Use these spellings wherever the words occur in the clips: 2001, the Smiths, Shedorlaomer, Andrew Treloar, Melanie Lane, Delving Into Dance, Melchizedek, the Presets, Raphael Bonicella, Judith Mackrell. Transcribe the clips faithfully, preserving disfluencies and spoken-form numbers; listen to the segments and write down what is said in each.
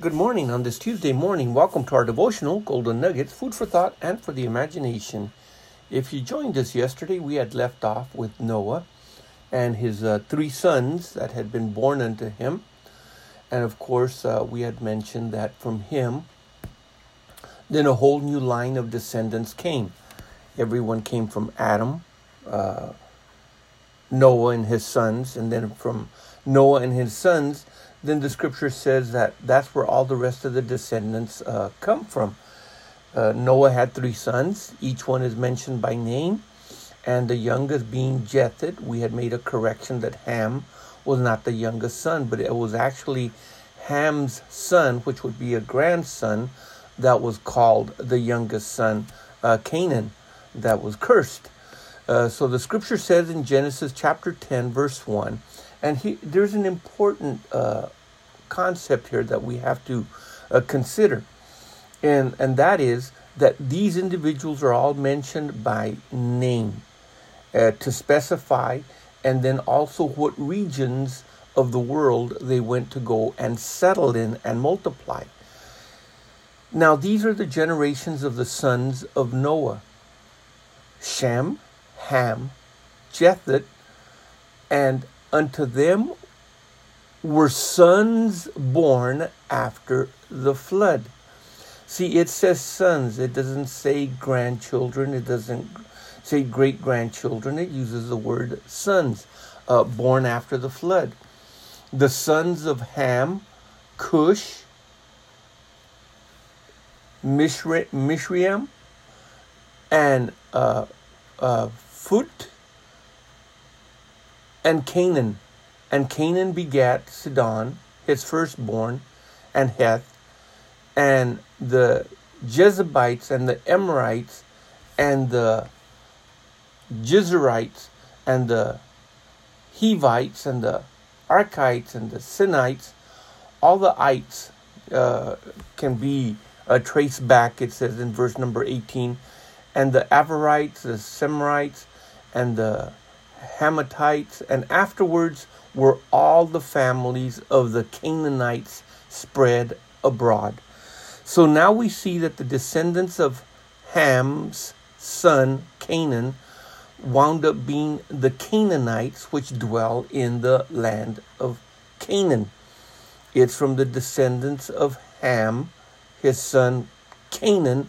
Good morning on this Tuesday morning. Welcome to our devotional, Golden Nuggets, food for thought and for the imagination. If you joined us yesterday, we had left off with Noah and his uh, three sons that had been born unto him. And of course, uh, we had mentioned that from him, then a whole new line of descendants came. Everyone came from Adam, uh, Noah and his sons, and then from Noah and his sons, then the scripture says that that's where all the rest of the descendants uh, come from. Uh, Noah had three sons. Each one is mentioned by name. And the youngest being Japheth. We had made a correction that Ham was not the youngest son, but it was actually Ham's son, which would be a grandson, that was called the youngest son, uh, Canaan, that was cursed. Uh, so the scripture says in Genesis chapter ten, verse one, and he, there's an important uh, concept here that we have to uh, consider. And, and that is that these individuals are all mentioned by name uh, to specify, and then also what regions of the world they went to go and settle in and multiply. Now, these are the generations of the sons of Noah: Shem, Ham, Japheth, and unto them were sons born after the flood. See, it says sons. It doesn't say grandchildren. It doesn't say great-grandchildren. It uses the word sons, uh, born after the flood. The sons of Ham: Cush, Mishre, Mishraim, and uh, uh, Phut, and Canaan. And Canaan begat Sidon, his firstborn, and Heth, and the Jezebites, and the Emorites, and the Jezreelites, and the Hivites, and the Arkites, and the Sinites. All the ites uh, can be uh, traced back, it says in verse number eighteen, and the Avarites, the Semrites, and the Hamatites, and afterwards were all the families of the Canaanites spread abroad. So now we see that the descendants of Ham's son, Canaan, wound up being the Canaanites, which dwell in the land of Canaan. It's from the descendants of Ham, his son, Canaan,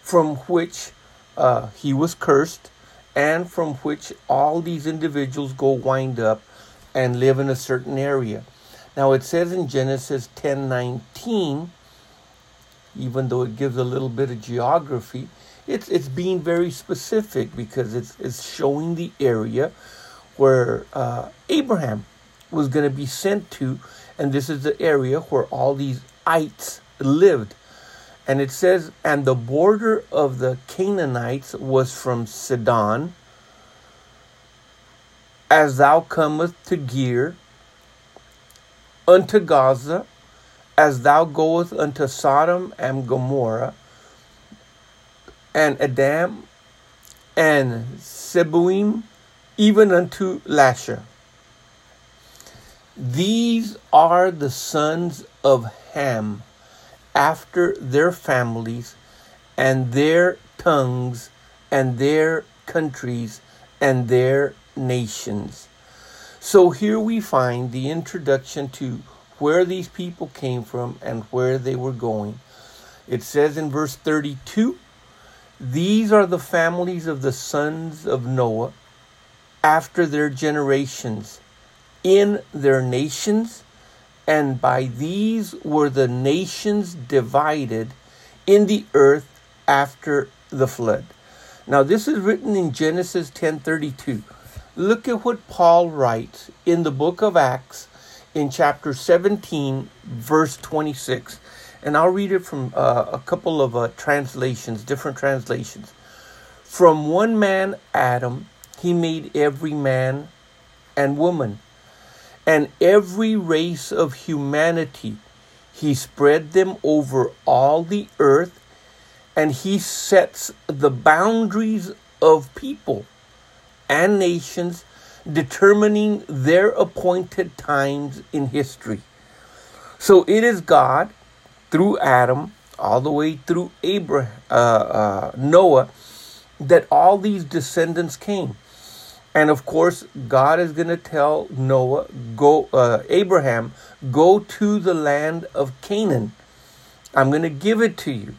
from which uh, he was cursed, and from which all these individuals go wind up and live in a certain area. Now it says in Genesis ten nineteen, even though it gives a little bit of geography, it's it's being very specific because it's it's showing the area where uh, Abraham was going to be sent to, and this is the area where all these ites lived. And it says, and the border of the Canaanites was from Sidon, as thou comest to Gear, unto Gaza, as thou goest unto Sodom and Gomorrah, and Adam, and Seboim, even unto Lasha. These are the sons of Ham, after their families and their tongues and their countries and their nations. So here we find the introduction to where these people came from and where they were going. It says in verse thirty-two, these are the families of the sons of Noah after their generations, in their nations. And by these were the nations divided in the earth after the flood. Now this is written in Genesis ten thirty-two. Look at what Paul writes in the book of Acts in chapter seventeen, verse twenty-six. And I'll read it from uh, a couple of uh, translations, different translations. From one man, Adam, he made every man and woman, and every race of humanity. He spread them over all the earth, and he sets the boundaries of people and nations, determining their appointed times in history. So it is God through Adam, all the way through Abraham, uh, uh, Noah, that all these descendants came. And of course, God is going to tell Noah, go, uh, Abraham, go to the land of Canaan. I'm going to give it to you.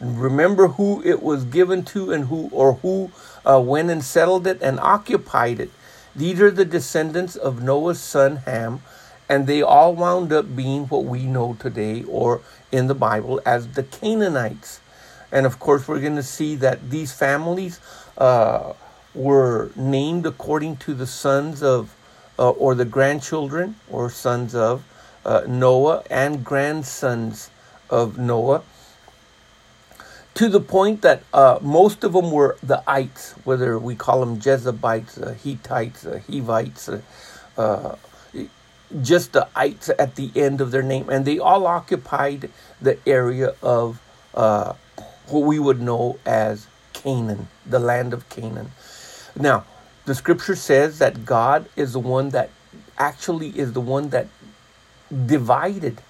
And remember who it was given to and who or who uh, went and settled it and occupied it. These are the descendants of Noah's son Ham, and they all wound up being what we know today, or in the Bible, as the Canaanites. And of course, we're going to see that these families uh, were named according to the sons of, uh, or the grandchildren, or sons of uh, Noah and grandsons of Noah, to the point that uh, most of them were the ites, whether we call them Jezebites, uh, Hittites, uh, Hivites, uh, uh, just the ites at the end of their name. And they all occupied the area of uh, what we would know as Canaan, the land of Canaan. Now, the scripture says that God is the one that actually is the one that divided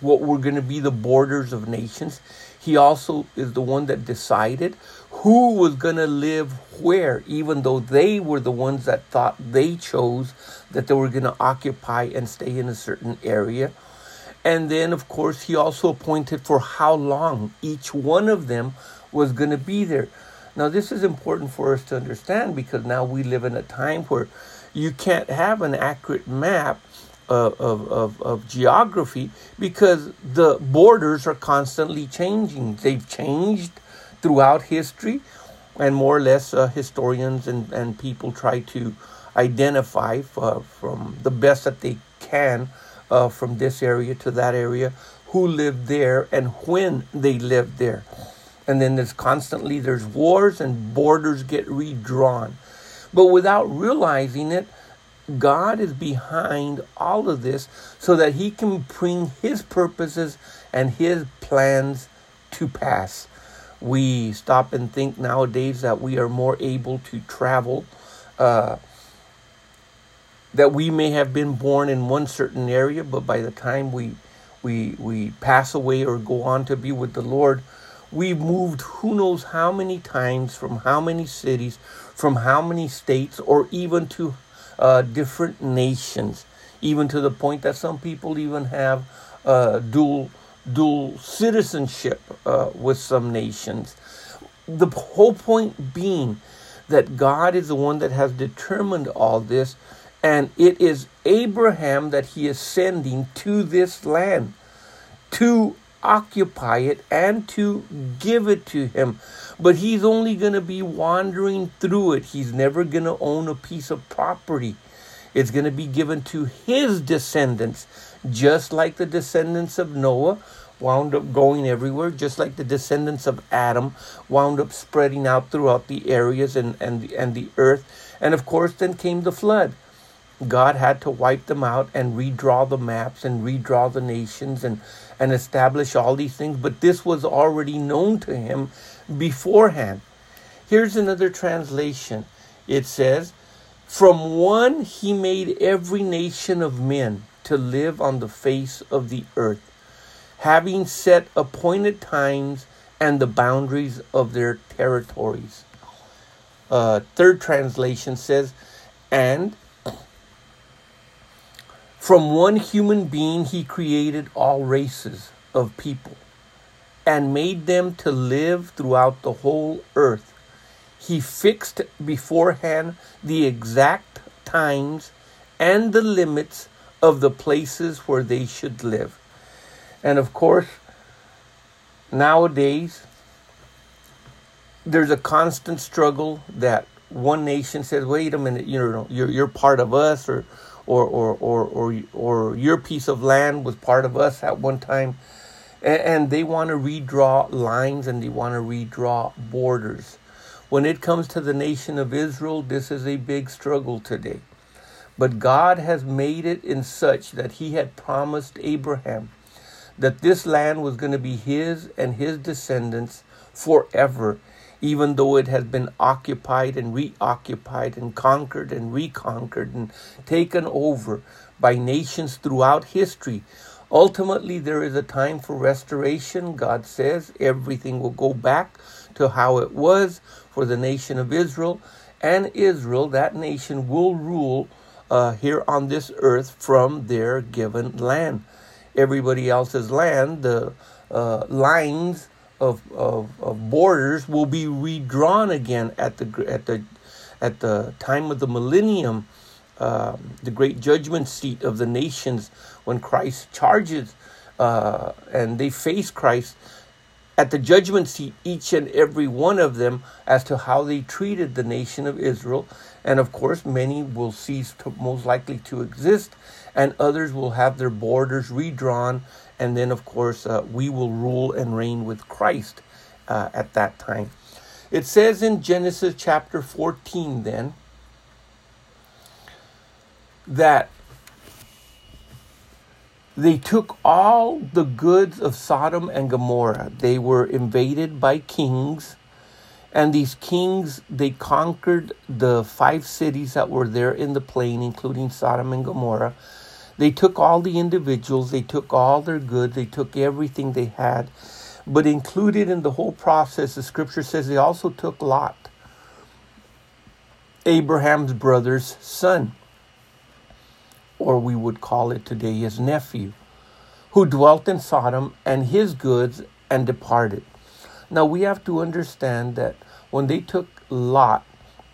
what were going to be the borders of nations. He also is the one that decided who was going to live where, even though they were the ones that thought they chose that they were going to occupy and stay in a certain area. And then, of course, he also appointed for how long each one of them was going to be there. Now, this is important for us to understand, because now we live in a time where you can't have an accurate map Of, of, of geography, because the borders are constantly changing. They've changed throughout history, and more or less uh, historians and, and people try to identify uh, from the best that they can uh, from this area to that area, who lived there and when they lived there. And then there's constantly there's wars and borders get redrawn. But without realizing it, God is behind all of this so that he can bring his purposes and his plans to pass. We stop and think nowadays that we are more able to travel, uh, that we may have been born in one certain area, but by the time we we we pass away or go on to be with the Lord, we've moved who knows how many times, from how many cities, from how many states, or even to Uh, different nations, even to the point that some people even have uh, dual dual citizenship uh, with some nations. The whole point being that God is the one that has determined all this, and it is Abraham that he is sending to this land to occupy it and to give it to him. But he's only going to be wandering through it. He's never going to own a piece of property. It's going to be given to his descendants, just like the descendants of Noah wound up going everywhere, just like the descendants of Adam wound up spreading out throughout the areas and, and, and the earth. And of course, then came the flood. God had to wipe them out and redraw the maps and redraw the nations and, and establish all these things. But this was already known to him beforehand. Here's another translation. It says, "From one he made every nation of men to live on the face of the earth, having set appointed times and the boundaries of their territories." Uh, third translation says, "And from one human being, he created all races of people and made them to live throughout the whole earth. He fixed beforehand the exact times and the limits of the places where they should live." And of course, nowadays, there's a constant struggle that one nation says, wait a minute, you know, you're, you're part of us, or Or, or or or or your piece of land was part of us at one time, and, and they want to redraw lines and they want to redraw borders. When it comes to the nation of Israel, this is a big struggle today. But God has made it in such that he had promised Abraham that this land was going to be his and his descendants forever, even though it has been occupied and reoccupied and conquered and reconquered and taken over by nations throughout history. Ultimately, there is a time for restoration. God says everything will go back to how it was for the nation of Israel. And Israel, that nation, will rule uh, here on this earth from their given land. Everybody else's land, the uh, lines of, of, of borders will be redrawn again at the at the at the time of the millennium, uh, the great judgment seat of the nations when Christ charges, uh, and they face Christ at the judgment seat, each and every one of them, as to how they treated the nation of Israel. And of course, many will cease to, most likely to exist, and others will have their borders redrawn. And then, of course, uh, we will rule and reign with Christ uh, at that time. It says in Genesis chapter fourteen, then, that they took all the goods of Sodom and Gomorrah. They were invaded by kings. And these kings, they conquered the five cities that were there in the plain, including Sodom and Gomorrah. They took all the individuals. They took all their goods. They took everything they had. But included in the whole process, the scripture says they also took Lot, Abraham's brother's son, or we would call it today his nephew, who dwelt in Sodom, and his goods, and departed. Now we have to understand that when they took Lot,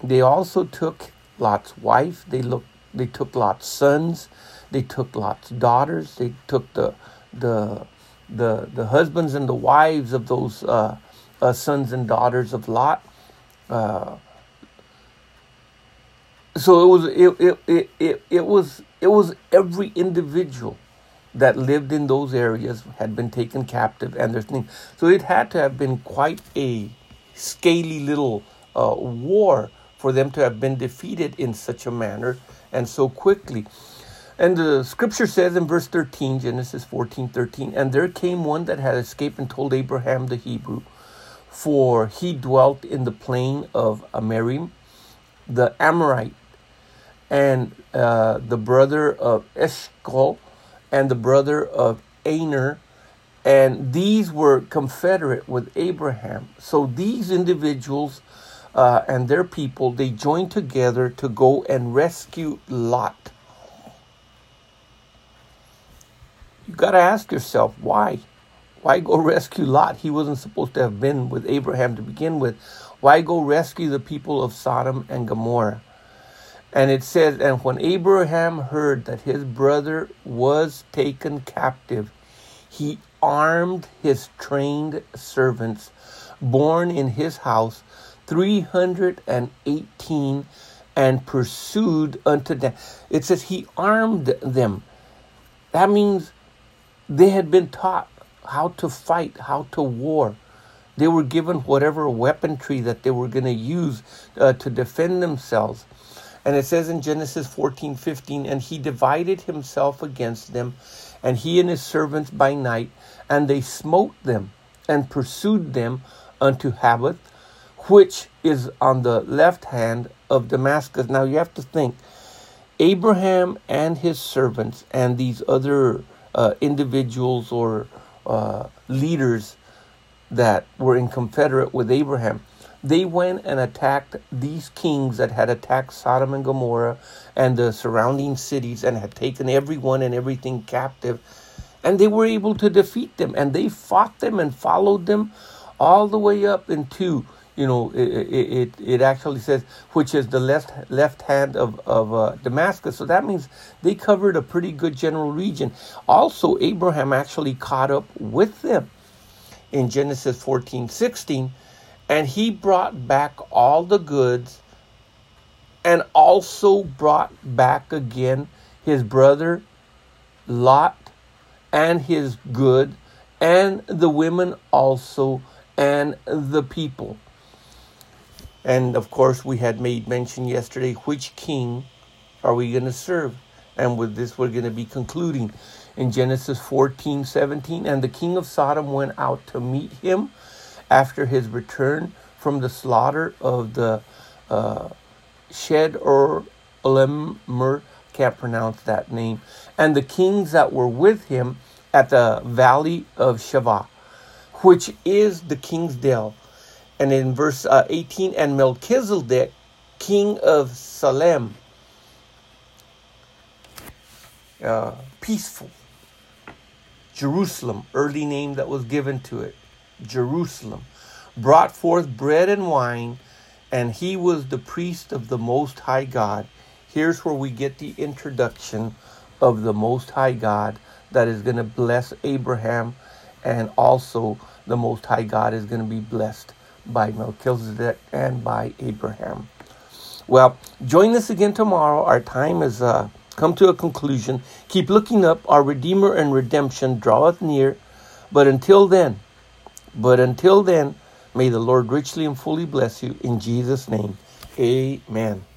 they also took Lot's wife, they look, they took Lot's sons, they took Lot's daughters, they took the the the, the husbands and the wives of those uh, uh, sons and daughters of Lot. Uh, so it was it it it it, it was. It was every individual that lived in those areas had been taken captive and their thing. So it had to have been quite a scaly little uh, war for them to have been defeated in such a manner and so quickly. And the scripture says in verse thirteen, Genesis fourteen, thirteen, and there came one that had escaped and told Abraham the Hebrew, for he dwelt in the plain of Amerim, the Amorite, and uh, the brother of Eshcol, and the brother of Aner, and these were confederate with Abraham. So these individuals uh, and their people, they joined together to go and rescue Lot. You got to ask yourself, why? Why go rescue Lot? He wasn't supposed to have been with Abraham to begin with. Why go rescue the people of Sodom and Gomorrah? And it says, and when Abraham heard that his brother was taken captive, he armed his trained servants, born in his house, three hundred eighteen, and pursued unto them. It says he armed them. That means they had been taught how to fight, how to war. They were given whatever weaponry that they were going to use uh, to defend themselves. And it says in Genesis fourteen, fifteen, and he divided himself against them, and he and his servants by night, and they smote them and pursued them unto Hamath, which is on the left hand of Damascus. Now you have to think, Abraham and his servants and these other uh, individuals or uh, leaders that were in confederate with Abraham, they went and attacked these kings that had attacked Sodom and Gomorrah and the surrounding cities and had taken everyone and everything captive. And they were able to defeat them. And they fought them and followed them all the way up into, you know, it it, it actually says, which is the left left hand of, of uh, Damascus. So that means they covered a pretty good general region. Also, Abraham actually caught up with them in Genesis fourteen, sixteen. And he brought back all the goods and also brought back again his brother Lot and his good and the women also and the people. And of course, we had made mention yesterday, which king are we going to serve? And with this, we're going to be concluding in Genesis fourteen, seventeen. And the king of Sodom went out to meet him after his return from the slaughter of the uh, Shedorlaomer, can't pronounce that name, and the kings that were with him at the valley of Shavah, which is the king's dell. And in verse uh, eighteen, and Melchizedek, king of Salem, uh, peaceful, Jerusalem, early name that was given to it, Jerusalem, brought forth bread and wine, and he was the priest of the Most High God. Here's where we get the introduction of the Most High God that is going to bless Abraham, and also the Most High God is going to be blessed by Melchizedek and by Abraham. Well, join us again tomorrow. Our time has uh, come to a conclusion. Keep looking up. Our Redeemer and redemption draweth near. But until then, but until then, may the Lord richly and fully bless you. In Jesus' name, amen.